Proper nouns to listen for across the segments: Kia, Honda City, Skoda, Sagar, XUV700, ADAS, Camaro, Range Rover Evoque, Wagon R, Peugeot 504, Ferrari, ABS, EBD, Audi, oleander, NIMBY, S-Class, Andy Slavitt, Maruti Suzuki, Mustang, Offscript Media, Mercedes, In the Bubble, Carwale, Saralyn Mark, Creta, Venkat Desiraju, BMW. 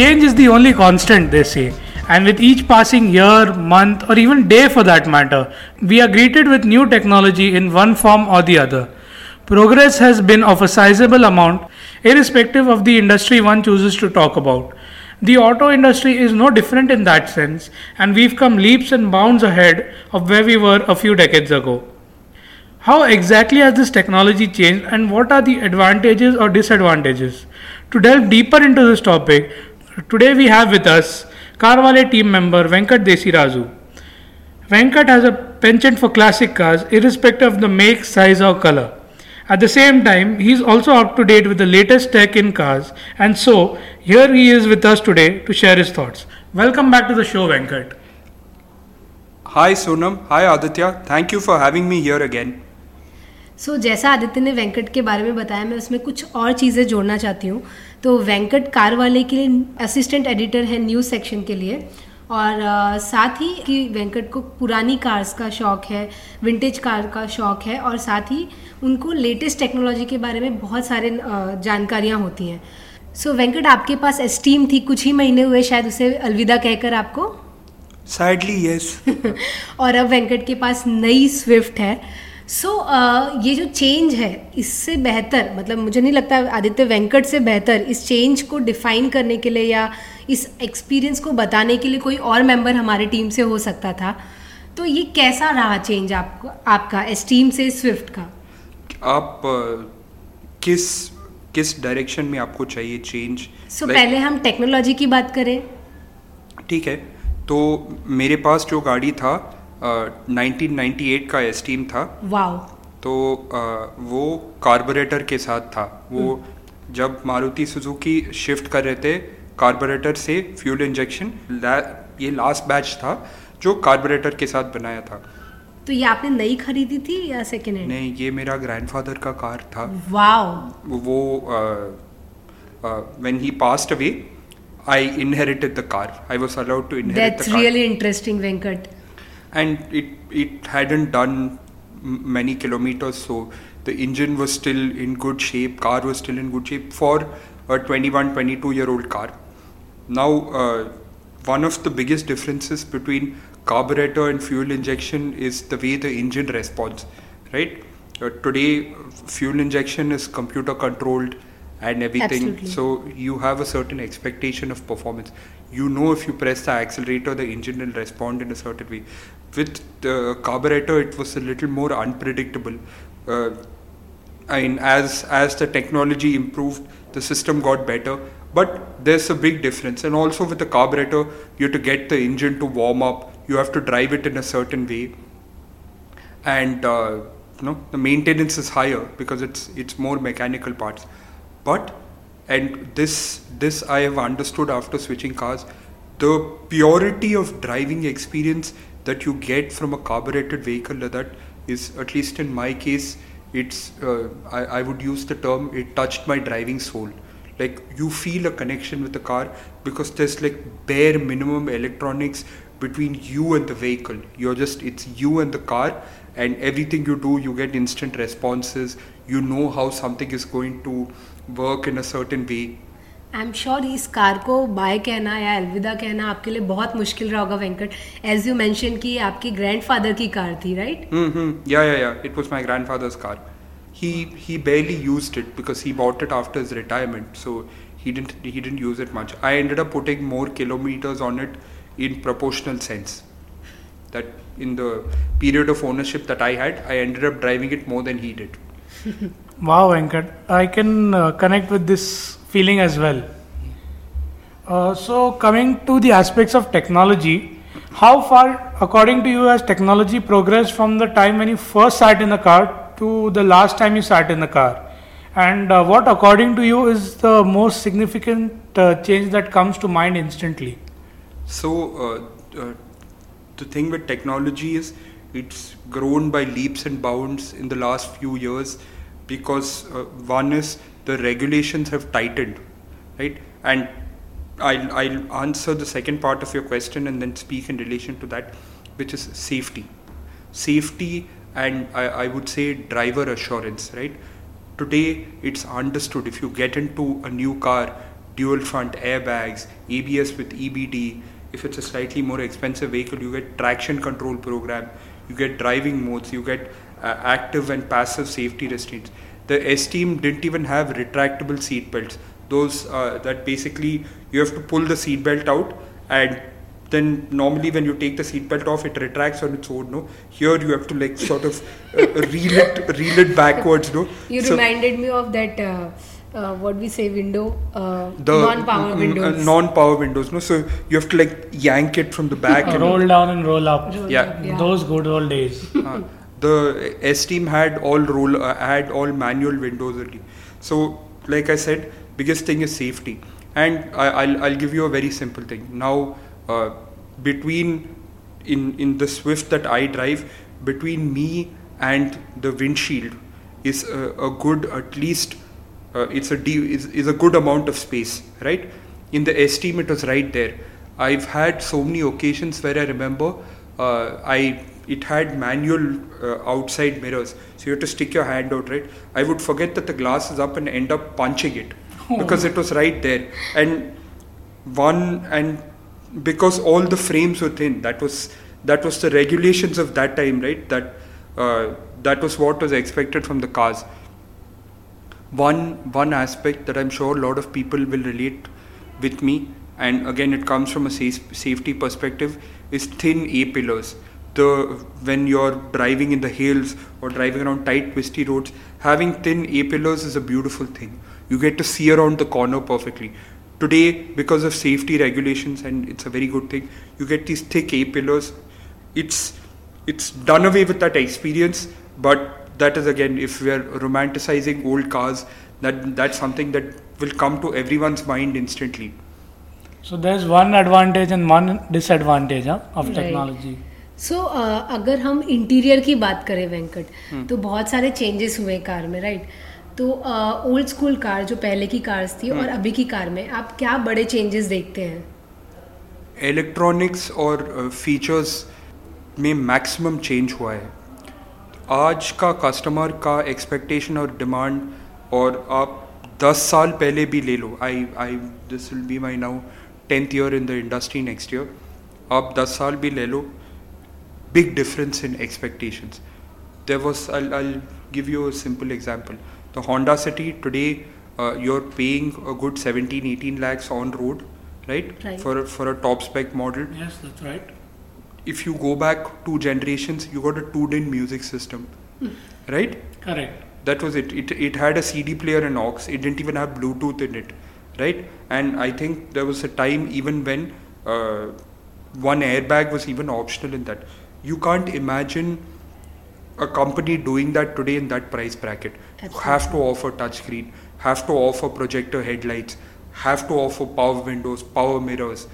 Change is the only constant, they say, and with each passing year, month, or even day for that matter, we are greeted with new technology in one form or the other. Progress has been of a sizable amount, irrespective of the industry one chooses to talk about. The auto industry is no different in that sense, and we've come leaps and bounds ahead of where we were a few decades ago. How exactly has this technology changed, and what are the advantages or disadvantages? To delve deeper into this topic, today we have with us Carwale team member Venkat Desiraju. Venkat has a penchant for classic cars, irrespective of the make, size or color. At the same time, he is also up to date with the latest tech in cars, and so here he is with us today to share his thoughts. Welcome back to the show, Venkat. Hi Sonam, hi Aditya, thank you for having me here again. So, जैसा आदित्य ने वेंकट के बारे में बताया, मैं उसमें कुछ और चीज़ें जोड़ना चाहती हूँ. तो वेंकट कारवाले के लिए असिस्टेंट एडिटर है न्यूज़ सेक्शन के लिए, और साथ ही कि वेंकट को पुरानी कार्स का शौक़ है, विंटेज कार का शौक़ है, और साथ ही उनको लेटेस्ट टेक्नोलॉजी के बारे में बहुत सारे जानकारियाँ होती हैं. सो वेंकट, आपके पास एस्टीम थी, कुछ ही महीने हुए शायद उसे अलविदा कहकर आपको. Sadly, yes. और अब वेंकट के पास नई स्विफ्ट है. सो ये जो चेंज है, इससे बेहतर, मतलब मुझे नहीं लगता आदित्य वेंकट से बेहतर इस चेंज को डिफाइन करने के लिए या इस एक्सपीरियंस को बताने के लिए कोई और मेंबर हमारे टीम से हो सकता था. तो ये कैसा रहा चेंज आपको, आपका एस्टीम से स्विफ्ट का? आप किस डायरेक्शन में आपको चाहिए चेंज? पहले हम टेक्नोलॉजी की बात करें. ठीक है, तो मेरे पास जो गाड़ी था 1998 का एस्टीम था. वाओ. तो वो कार्बोरेटर के साथ था. वो जब मारुति सुजुकी शिफ्ट कर रहे थे कार्बोरेटर से फ्यूल इंजेक्शन, ये लास्ट बैच था जो कार्बोरेटर के साथ बनाया था. तो ये आपने नई खरीदी थी या सेकेंड हैंड? नहीं, ये मेरा ग्रैंडफादर का कार था. वाओ. वो when he passed away I inherited the car. I was allowed to inherit the car. That's really interesting Venkat. And it hadn't done many kilometers, so the engine was still in good shape, car was still in good shape for a 21-22 year old car. Now one of the biggest differences between carburetor and fuel injection is the way the engine responds, right? Today fuel injection is computer controlled and everything. Absolutely. So you have a certain expectation of performance. You know, if you press the accelerator, the engine will respond in a certain way. With the carburetor, it was a little more unpredictable. I mean, as the technology improved, the system got better, but there's a big difference. And also with the carburetor, you have to get the engine to warm up. You have to drive it in a certain way, and the maintenance is higher because it's more mechanical parts. But and this I have understood after switching cars, the purity of driving experience that you get from a carbureted vehicle, that is, at least in my case, it's I would use the term, it touched my driving soul. Like, you feel a connection with the car because there's like bare minimum electronics between you and the vehicle. It's you and the car, and everything you do, you get instant responses. You know how something is going to work in a certain way. I'm sure इस car को bye कहना या अलविदा कहना आपके लिए बहुत मुश्किल रहा होगा वेंकट. As you mentioned कि आपके grandfather की कार थी, right? Yeah. It was my grandfather's car. He barely used it because he bought it after his retirement, so he didn't use it much. I ended up putting more kilometers on it in proportional sense. That in the period of ownership that I had, I ended up driving it more than he did. Wow, Venkat. I can connect with this feeling as well. So coming to the aspects of technology, how far, according to you, has technology progressed from the time when you first sat in the car to the last time you sat in the car? And what, according to you, is the most significant change that comes to mind instantly? So the thing with technology is it's grown by leaps and bounds in the last few years, because one is the regulations have tightened, right? And I'll answer the second part of your question and then speak in relation to that, which is safety, and I would say driver assurance, right? Today it's understood, if you get into a new car, dual front airbags, ABS with EBD. If it's a slightly more expensive vehicle, you get traction control program, you get driving modes, you get active and passive safety restraints. The S-Team didn't even have retractable seat belts. Those that basically you have to pull the seat belt out, and then normally when you take the seat belt off, it retracts on its own. No, here you have to like sort of reel it backwards. No, you reminded me of that. What we say window, the non-power windows. Non-power windows, no. So you have to like yank it from the back. Roll down and roll up. Yeah. Those good old days. The S-Team had all manual windows already. So like I said, biggest thing is safety. And I'll give you a very simple thing. Now in the Swift that I drive, between me and the windshield is a good at least. It's a good amount of space, right? In the S-Team, it was right there. I've had so many occasions where I remember it had manual outside mirrors, so you have to stick your hand out, right? I would forget that the glass is up and end up punching it because it was right there. And because all the frames were thin, that was the regulations of that time, right? That was what was expected from the cars. One aspect that I'm sure a lot of people will relate with me, and again it comes from a safety perspective, is thin A-pillars. When you're driving in the hills or driving around tight twisty roads, having thin A-pillars is a beautiful thing. You get to see around the corner perfectly. Today, because of safety regulations, and it's a very good thing, you get these thick A-pillars. It's done away with that experience, but that is again, if we are romanticizing old cars, that's something that will come to everyone's mind instantly. So there's one advantage and one disadvantage of technology. So अगर हम interior की बात करें वेंकट, तो बहुत सारे changes हुए car में, right? तो old school car जो पहले की cars थी और अभी की कार में आप क्या बड़े changes देखते हैं? Electronics और features में maximum change हुआ है. आज का कस्टमर का एक्सपेक्टेशन और डिमांड, और आप 10 साल पहले भी ले लो, I this will be my now 10th year in the industry next year, आप 10 साल भी ले लो, big difference in expectations. There was, I give you a simple example, the Honda City today you are paying a good 17-18 lakhs on road, right, for a top spec model. Yes, that's right. If you go back 2 generations, you got a tuned-in music system, right? Correct. That was it. It had a CD player and aux. It didn't even have Bluetooth in it, right? And I think there was a time even when one airbag was even optional in that. You can't imagine a company doing that today in that price bracket. Absolutely. You have to offer touchscreen, have to offer projector headlights, have to offer power windows, power mirrors,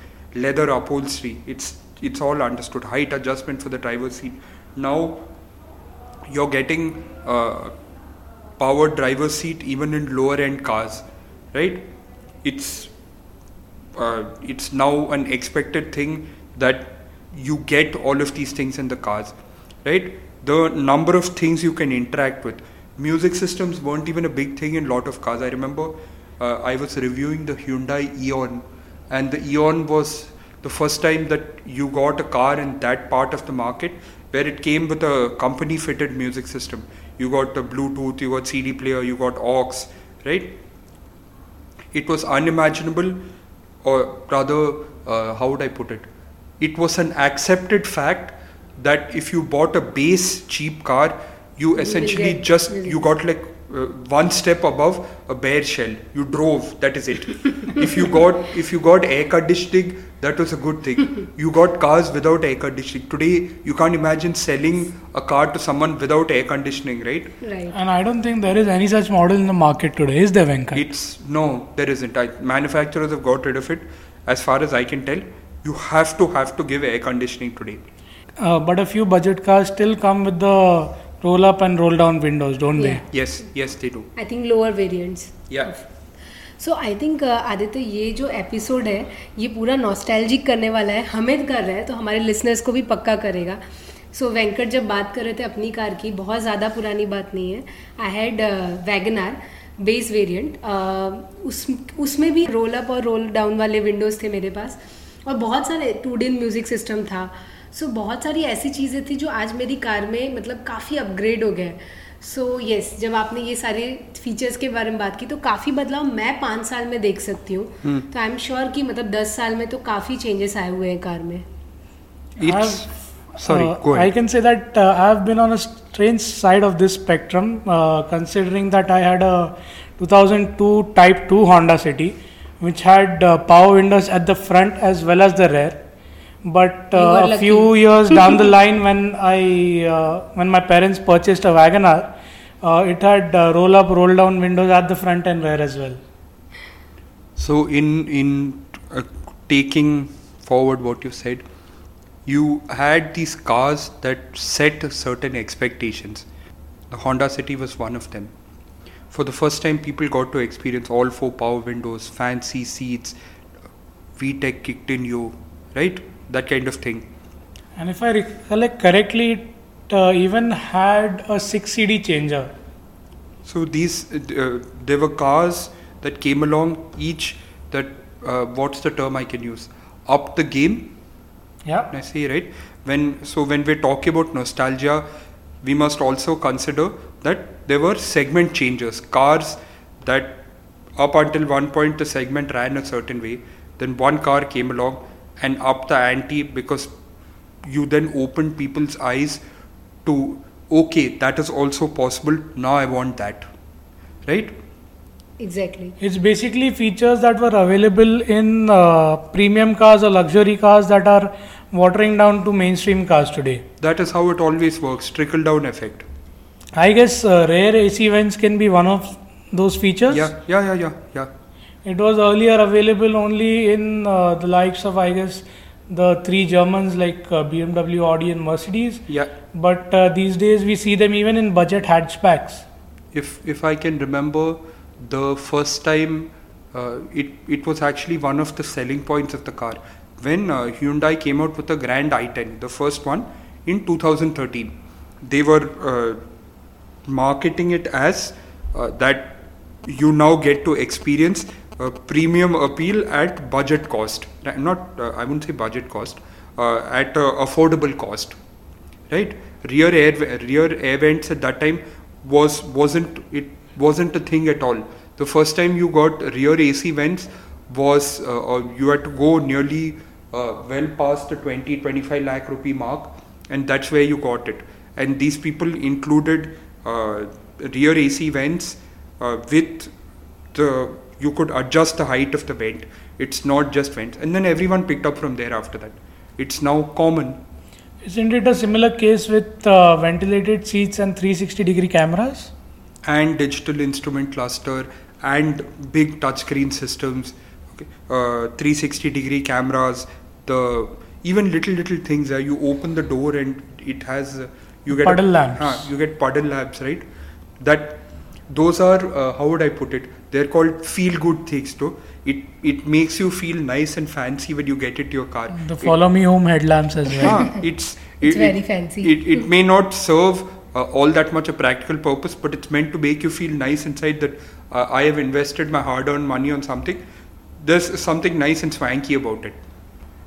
leather upholstery. It's all understood. Height adjustment for the driver's seat. Now you're getting powered driver's seat even in lower end cars, right? It's now an expected thing that you get all of these things in the cars, right? The number of things you can interact with. Music systems weren't even a big thing in a lot of cars. I remember I was reviewing the Hyundai Eon, and the Eon was the first time that you got a car in that part of the market where it came with a company fitted music system. You got the Bluetooth, you got CD player, you got aux, right? It was unimaginable, or rather, how would I put it? It was an accepted fact that if you bought a base cheap car, you essentially you got like one step above a bare shell. You drove, that is it. If you got air conditioning, that was a good thing. You got cars without air conditioning. Today, you can't imagine selling a car to someone without air conditioning, right? Right. And I don't think there is any such model in the market today, is there, Venkat? No, there isn't. Manufacturers have got rid of it. As far as I can tell, you have to give air conditioning today. But a few budget cars still come with the roll up and roll down windows, don't they? Yes, they do. I think lower variants. Yeah. So I think Aditya, ये जो episode है ये पूरा nostalgic करने वाला है, हमें कर रहा है तो हमारे लिसनर्स को भी पक्का करेगा. सो वेंकट, जब बात कर रहे थे अपनी कार की, बहुत ज़्यादा पुरानी बात नहीं है, I had wagon R. Base variant, उसमें भी रोल अप और रोल डाउन वाले विंडोज़ थे मेरे पास, और बहुत सारे 2D म्यूज़िक सिस्टम था। सो बहुत सारी ऐसी चीज़ें थी जो आज मेरी कार में मतलब काफ़ी अपग्रेड हो गए। सो येस, जब आपने ये सारे फीचर्स के बारे में बात की तो काफ़ी बदलाव मैं 5 साल में देख सकती हूँ। तो आई एम श्योर कि मतलब 10 साल में तो काफ़ी चेंजेस आए हुए हैं कार में। I can say that I have been on a strange side of this spectrum, considering that I had a 2002 Type 2 Honda City, which had power windows at the front as well as the rear. But a few years down the line, when my parents purchased a Wagon R, it had roll-up, roll-down windows at the front and rear as well. So, in taking forward what you said, you had these cars that set certain expectations. The Honda City was one of them. For the first time, people got to experience all 4 power windows, fancy seats, VTEC kicked in you, right? That kind of thing. And if I recollect correctly, it even had a 6 CD changer. So these, there were cars that came along, each that, what's the term I can use? Up the game. Yeah, I see, right? When we're talking about nostalgia, we must also consider that there were segment changes. Cars that up until one point the segment ran a certain way, then one car came along and upped the ante, because you then opened people's eyes to, okay, that is also possible, now I want that, right? Exactly. It's basically features that were available in premium cars or luxury cars that are watering down to mainstream cars today. That is how it always works, trickle down effect. I guess rear AC vents can be one of those features. Yeah. It was earlier available only in the likes of, I guess, the 3 Germans like BMW, Audi and Mercedes. Yeah. But these days we see them even in budget hatchbacks. If I can remember, the first time it was actually one of the selling points of the car when Hyundai came out with the Grand i10, the first one in 2013. They were marketing it as that you now get to experience a premium appeal at budget cost. I wouldn't say budget cost, at affordable cost, right? Rear air vents at that time wasn't a thing at all. The first time you got rear AC vents was you had to go nearly well past the 20-25 lakh rupee mark, and that's where you got it. And these people included rear AC vents with the, you could adjust the height of the vent. It's not just vents. And then everyone picked up from there after that. It's now common. Isn't it a similar case with ventilated seats and 360 degree cameras? And digital instrument cluster and big touchscreen systems, 360 degree cameras, the even little things. You open the door and it has you get puddle lamps. You get puddle lamps, right? That those are how would I put it? They're called feel good things too. It makes you feel nice and fancy when you get it to your car. The follow me home headlamps as well. It's very fancy. It may not serve all that much a practical purpose, but it's meant to make you feel nice inside that I have invested my hard-earned money on something. There's something nice and swanky about it.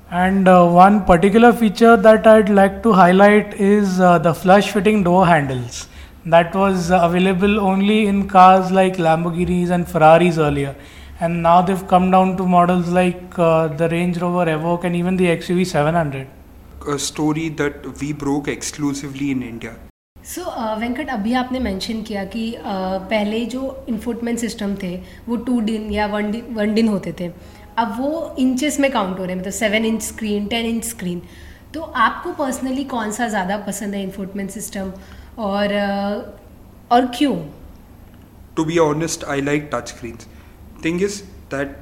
And one particular feature that I'd like to highlight is the flush-fitting door handles. That was available only in cars like Lamborghinis and Ferraris earlier. And now they've come down to models like the Range Rover Evoque and even the XUV700. A story that we broke exclusively in India. सो वेंकट, अभी आपने mention किया कि पहले जो infotainment system थे वो 2D या 1D होते थे, अब वो इंचेस में काउंट हो रहे हैं, मतलब 7-inch स्क्रीन, 10-inch स्क्रीन। तो आपको पर्सनली कौन सा ज़्यादा पसंद है इन्फोटेनमेंट सिस्टम और क्यों? To be honest, I like touch screens. Thing is that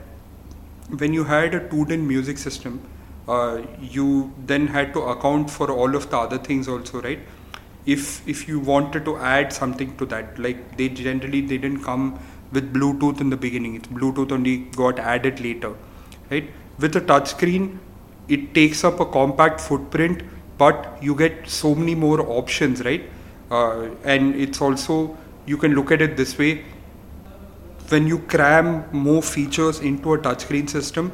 when you had a 2D music system, you then had to account for all of the other things also, right? If you wanted to add something to that, like they didn't come with Bluetooth in the beginning. It's Bluetooth only got added later, right? With a touchscreen, it takes up a compact footprint, but you get so many more options, right? And it's also, you can look at it this way. when you cram more features into a touchscreen system,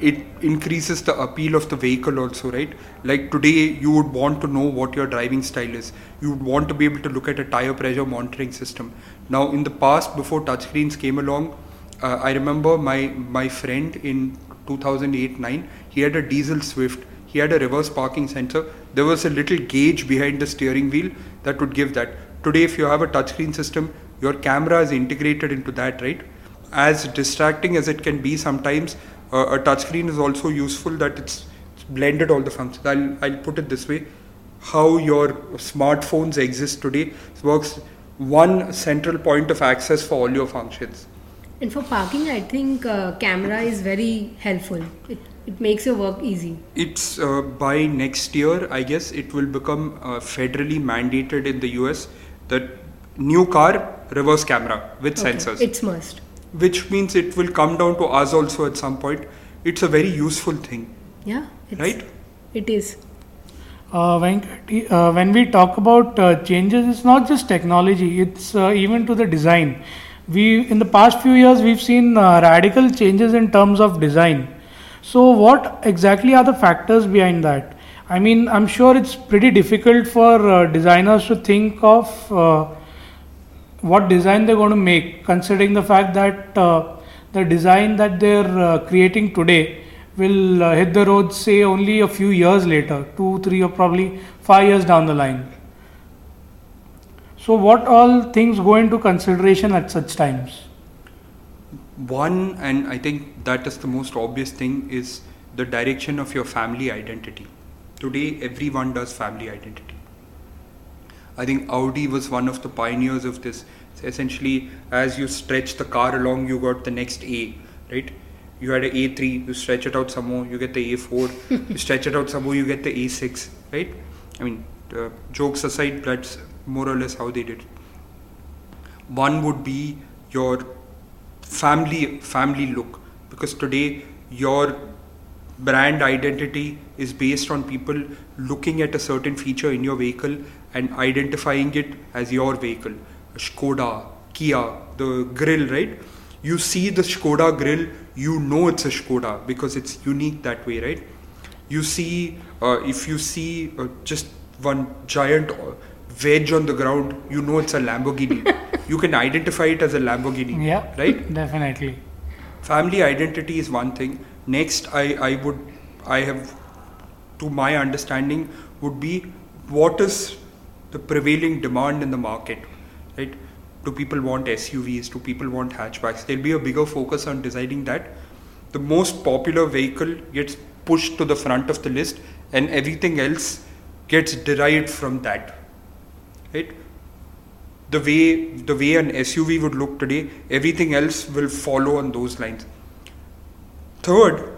it increases the appeal of the vehicle also, right? Like today, you would want to know what your driving style is. You would want to be able to look at a tire pressure monitoring system. Now, in the past, before touchscreens came along, I remember my friend in 2008-9, he had a diesel Swift. He had a reverse parking sensor. There was a little gauge behind the steering wheel that would give that. Today, if you have a touchscreen system, your camera is integrated into that, right? As distracting as it can be sometimes, a touchscreen is also useful that it's blended all the functions. I'll put it this way: how your smartphones exist today works one central point of access for all your functions. And for parking, I think camera is very helpful. It makes your work easy. It's by next year, I guess, it will become federally mandated in the US that new car, reverse camera with sensors. It's must. Which means it will come down to us also at some point. It's a very useful thing. Yeah. Right? It is. When we talk about changes, it's not just technology. It's even to the design. In the past few years, we've seen radical changes in terms of design. So what exactly are the factors behind that? I mean, I'm sure it's pretty difficult for designers to think of what design they're going to make, considering the fact that the design that they're creating today will hit the road, say, only a few years later, 2, 3 or probably 5 years down the line. So what all things go into consideration at such times? One, and I think that is the most obvious thing, is the direction of your family identity. Today, everyone does family identity. I think Audi was one of the pioneers of this. So essentially, as you stretch the car along, you got the next A, right? You had an A3, you stretch it out some more, you get the A4, you stretch it out some more, you get the A6, right? I mean, jokes aside, that's more or less how they did it. One would be your family look, because today your brand identity is based on people looking at a certain feature in your vehicle and identifying it as your vehicle. Skoda, Kia, the grill, right? You see the Skoda grill, you know it's a Skoda because it's unique that way, right? You see, if you see just one giant wedge on the ground, you know it's a Lamborghini. You can identify it as a Lamborghini, yeah, right? Definitely. Family identity is one thing. Next, I have, to my understanding, would be what is the prevailing demand in the market, right? Do people want SUVs? Do people want hatchbacks? There'll be a bigger focus on deciding that. The most popular vehicle gets pushed to the front of the list and everything else gets derived from that, right? The way an SUV would look today, everything else will follow on those lines. Third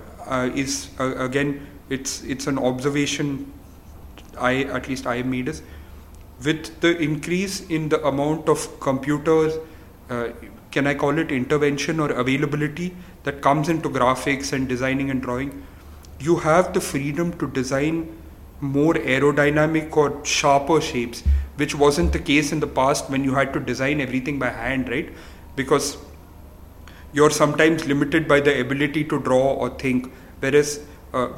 is, again, it's an observation I made is, with the increase in the amount of computers, can I call it intervention or availability that comes into graphics and designing and drawing, you have the freedom to design more aerodynamic or sharper shapes, which wasn't the case in the past when you had to design everything by hand, right? Because you're sometimes limited by the ability to draw or think, whereas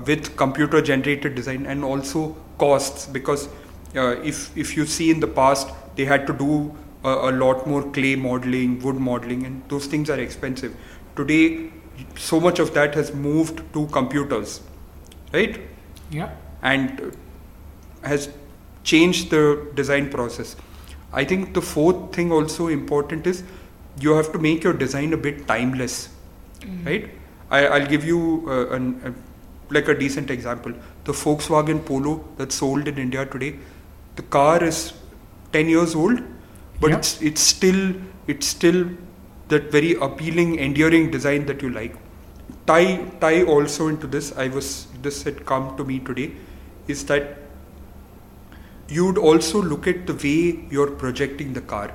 with computer generated design, and also costs, because if you see in the past, they had to do a lot more clay modeling, wood modeling, and those things are expensive. Today, so much of that has moved to computers, right? Yeah. And has changed the design process. I think the fourth thing also important is you have to make your design a bit timeless, right? I'll give you a decent example. The Volkswagen Polo that's sold in India today, the car is 10 years old, but yeah, it's still that very appealing, endearing design that you like. Tie also into this, this had come to me today, is that you'd also look at the way you're projecting the car.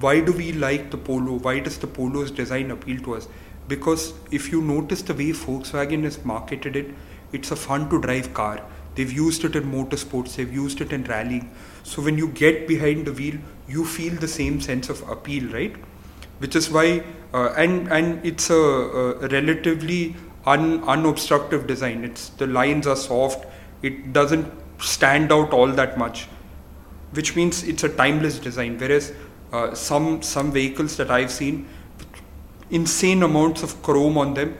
Why do we like the Polo? Why does the Polo's design appeal to us? Because if you notice the way Volkswagen has marketed it, it's a fun to drive car. They've used it in motorsports, they've used it in rallying. So when you get behind the wheel, you feel the same sense of appeal, right? which is why and it's a relatively unobstructive design. It's the lines are soft, it doesn't stand out all that much, which means it's a timeless design, whereas some vehicles that I've seen, insane amounts of chrome on them,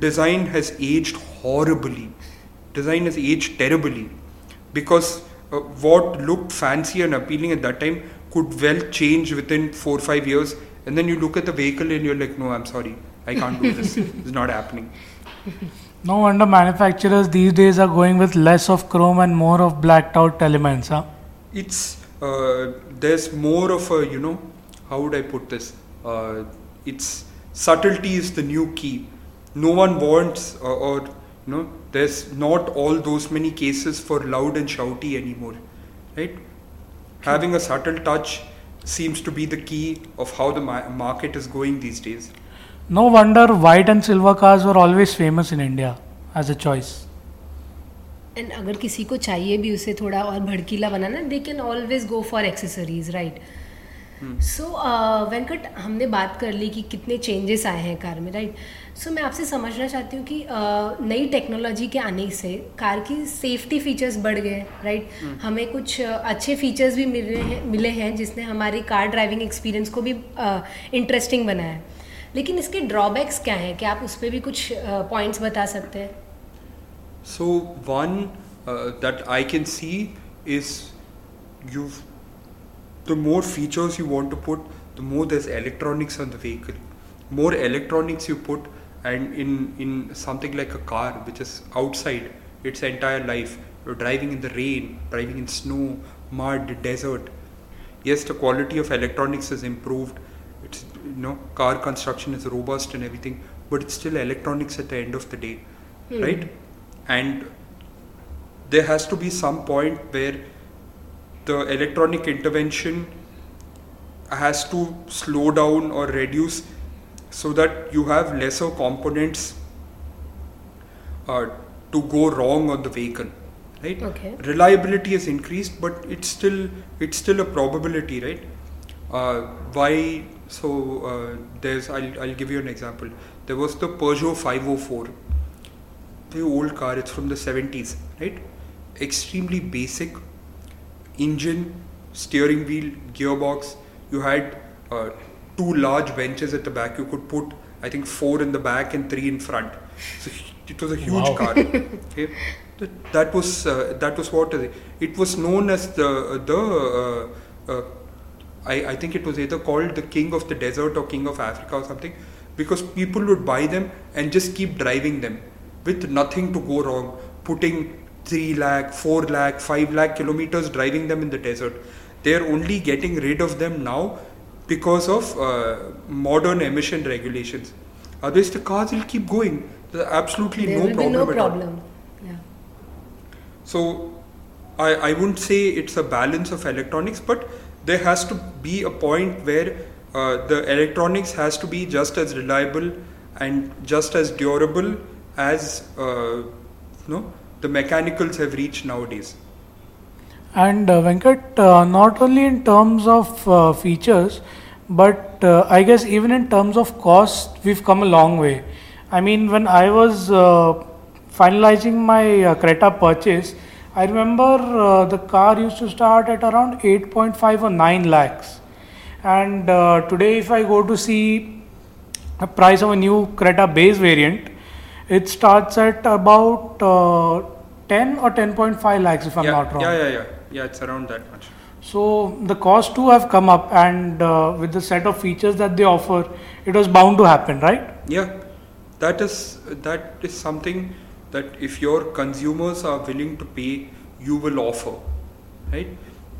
design has aged horribly. Design has aged terribly, because what looked fancy and appealing at that time could well change within 4 or 5 years, and then you look at the vehicle and you're like, no, I'm sorry, I can't do this. It's not happening. No wonder manufacturers these days are going with less of chrome and more of blacked out elements, huh? It's there's more of a, you know, how would I put this? It's subtlety is the new key. No one wants or you know, there's not all those many cases for loud and shouty anymore, right? True. Having a subtle touch seems to be the key of how the market is going these days. No wonder white and silver cars were always famous in India as a choice. And अगर किसी को चाहिए भी उसे थोड़ा और भड़कीला बनाना, they can always go for accessories, right? So Venkat, हमने बात कर ली कि कितने changes आए हैं कार में, right? So मैं आपसे समझना चाहती हूँ कि नई टेक्नोलॉजी के आने से कार की सेफ्टी फीचर्स बढ़ गए, राइट? हमें कुछ अच्छे फीचर्स भी मिले हैं जिसने हमारी कार ड्राइविंग एक्सपीरियंस को भी इंटरेस्टिंग बनाया है, लेकिन इसके ड्रॉबैक्स क्या हैं? क्या आप उस पर भी कुछ पॉइंट्स बता सकते हैं? So one that I can see is the more features you want to put, the more there's electronics on the vehicle. More electronics you put, and in something like a car which is outside its entire life, you're driving in the rain, driving in snow, mud, desert. Yes, the quality of electronics is improved. It's, you know, car construction is robust and everything, but it's still electronics at the end of the day, right? And there has to be some point where the electronic intervention has to slow down or reduce so that you have lesser components to go wrong on the vehicle, right? Okay. Reliability has increased, but it's still a probability, right? I'll give you an example. There was the Peugeot 504. The old car, it's from the 70s, right? Extremely basic engine, steering wheel, gearbox. You had two large benches at the back. You could put, I think, 4 in the back and 3 in front. So it was a huge car. Okay? That was what it was known as. I think it was either called the King of the Desert or King of Africa or something, because people would buy them and just keep driving them with nothing to go wrong, putting 3 lakh, 4 lakh, 5 lakh kilometers driving them in the desert. They're only getting rid of them now because of modern emission regulations. Otherwise the cars will keep going. There's absolutely no problem. Yeah. So I wouldn't say it's a balance of electronics, but there has to be a point where the electronics has to be just as reliable and just as durable as the mechanicals have reached nowadays. And Venkat, not only in terms of features, but I guess even in terms of cost, we've come a long way. I mean, when I was finalizing my Creta purchase, I remember the car used to start at around 8.5 or 9 lakhs. And today, if I go to see the price of a new Creta base variant, it starts at about 10 or 10.5 lakhs, if I'm not wrong. Yeah, it's around that much. So the costs too have come up, and with the set of features that they offer, it was bound to happen, right? Yeah, that is something that if your consumers are willing to pay, you will offer, right?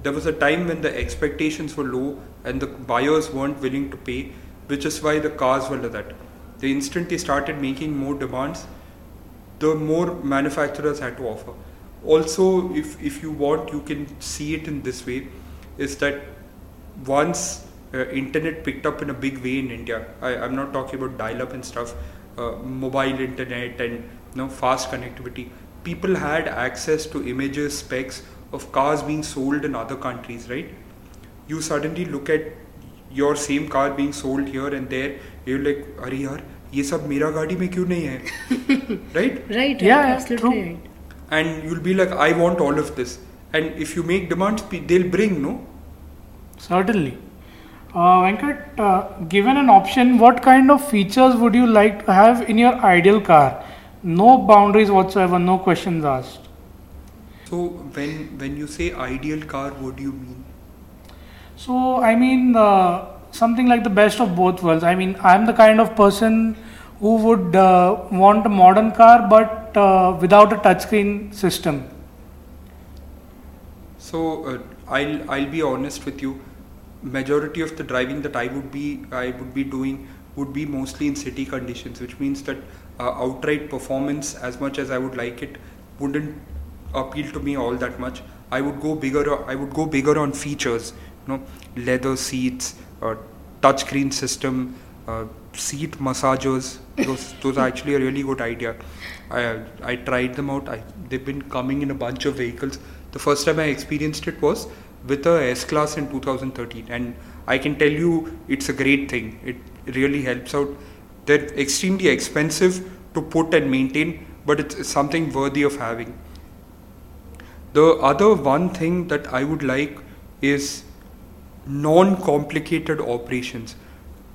There was a time when the expectations were low and the buyers weren't willing to pay, which is why the cars were like that. The instant they started making more demands, the more manufacturers had to offer. Also, if you want, you can see it in this way, is that once internet picked up in a big way in India, I'm not talking about dial-up and stuff, mobile internet and fast connectivity, people had access to images, specs of cars being sold in other countries, right? You suddenly look at your same car being sold here and there, you're like, arey yaar, ye sab mera gaadi mein kyun nahi hai? Right? Right. Yeah, absolutely true. Right. And you'll be like, I want all of this. And if you make demands, they'll bring, no? Certainly. Venkat, given an option, what kind of features would you like to have in your ideal car? No boundaries whatsoever, no questions asked. So, when you say ideal car, what do you mean? So, I mean, something like the best of both worlds. I mean, I'm the kind of person who would want a modern car, but without a touchscreen system. So, I'll be honest with you. Majority of the driving that I would be doing would be mostly in city conditions, which means that outright performance, as much as I would like it, wouldn't appeal to me all that much. I would go bigger on features, you know, leather seats, touchscreen system, seat massagers. Those are actually a really good idea. I tried them out. They've been coming in a bunch of vehicles. The first time I experienced it was with a S-Class in 2013, and I can tell you it's a great thing. It really helps out. They're extremely expensive to put and maintain, but it's something worthy of having. The other one thing that I would like is non-complicated operations.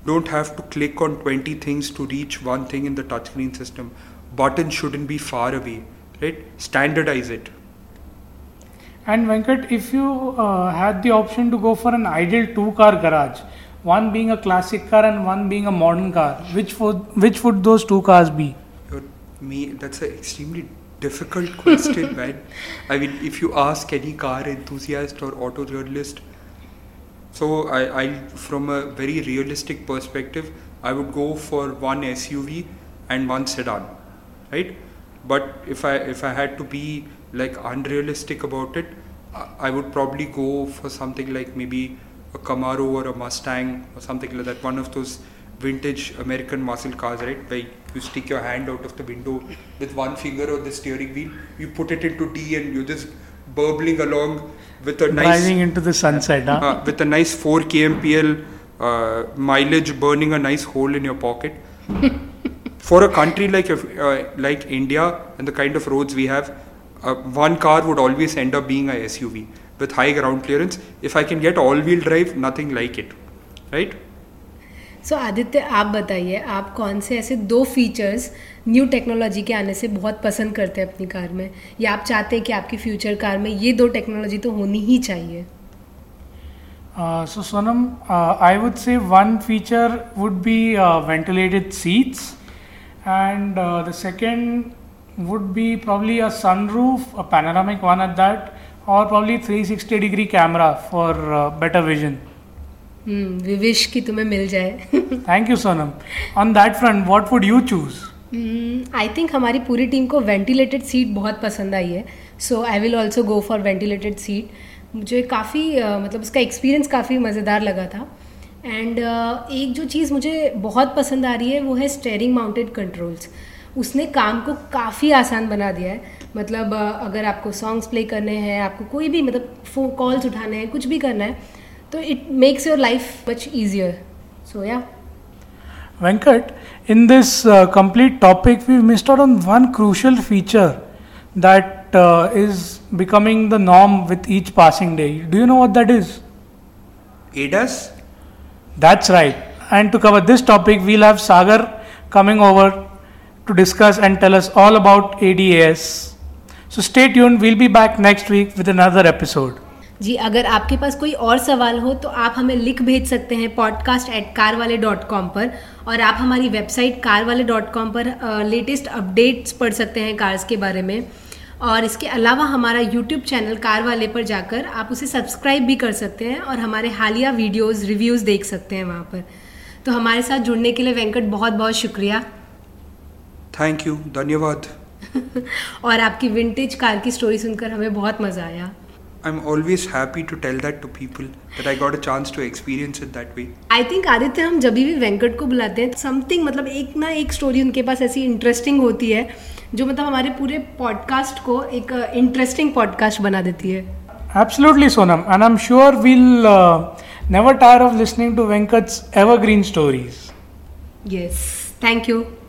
Don't have to click on 20 things to reach one thing in the touchscreen system. Buttons shouldn't be far away, right? Standardize it. And Venkat, if you had the option to go for an ideal two-car garage, one being a classic car and one being a modern car, which would those two cars be? That's an extremely difficult question, man. I mean, if you ask any car enthusiast or auto journalist, so I from a very realistic perspective, I would go for one SUV and one sedan, right? But if I had to be like unrealistic about it, I would probably go for something like maybe a Camaro or a Mustang or something like that. One of those vintage American muscle cars, right? Where you stick your hand out of the window with one finger on the steering wheel, you put it into D, and you're just burbling along with a nice driving into the sunset, with a nice 4 kmpl mileage, burning a nice hole in your pocket. For a country like India and the kind of roads we have, one car would always end up being a SUV with high ground clearance. If I can get all-wheel drive, nothing like it, right? So Aditya, आप बताइए, आप कौन से ऐसे दो features new technology के आने से बहुत पसंद करते हैं अपनी कार में, या आप चाहते हैं कि आपकी फ्यूचर कार में ये दो टेक्नोलॉजी तो होनी ही चाहिए? So Sonam, I would say one feature would be ventilated seats, and the second would be probably a sunroof, a panoramic one at that, or probably 360-degree camera for better vision. We wish ki tumhe mil jaye. Thank you, Sonam. On that front, what would you choose? I think हमारी पूरी team को ventilated seat बहुत पसंद आई है, so I will also go for ventilated seat. मुझे काफ़ी मतलब उसका experience काफ़ी मज़ेदार लगा था. And एक जो चीज़ मुझे बहुत पसंद आ रही है वो है स्टेयरिंग माउंटेड कंट्रोल्स. उसने काम को काफ़ी आसान बना दिया है. मतलब अगर आपको सॉन्ग्स प्ले करने हैं, आपको कोई भी मतलब फोन कॉल्स उठाने हैं, कुछ भी करना है, तो it makes your life much easier. So yeah Venkat, in this complete topic we missed out on one crucial feature that is becoming the norm with each passing day. Do you know what that is? ADAS. That's right. And to cover this topic, we'll have Sagar coming over to discuss and tell us all about ADAS. So stay tuned. We'll be back next week with another episode. जी, अगर आपके पास कोई और सवाल हो तो आप हमें लिख भेज सकते हैं podcast@carwale.com पर, और आप हमारी वेबसाइट carwale.com पर लेटेस्ट अपडेट्स पढ़ सकते हैं कार्स के बारे में. और इसके अलावा हमारा YouTube चैनल कारवाले पर जाकर आप उसे सब्सक्राइब भी कर सकते हैं और हमारे हालिया वीडियोस, रिव्यूज़ देख सकते हैं वहाँ पर. तो हमारे साथ जुड़ने के लिए वेंकट बहुत बहुत शुक्रिया. थैंक यू, धन्यवाद. और आपकी विंटेज कार की स्टोरी सुनकर हमें बहुत मज़ा आया. I'm always happy to tell that to people that I got a chance to experience it that way. I think Aditya, हम जब भी वेंकट को बुलाते हैं समथिंग मतलब एक ना एक स्टोरी उनके पास ऐसी इंटरेस्टिंग होती है जो मतलब हमारे पूरे पॉडकास्ट को एक इंटरेस्टिंग पॉडकास्ट बना देती है. Absolutely Sonam, and I'm sure we'll never tire of listening to Venkat's evergreen stories. Yes, thank you.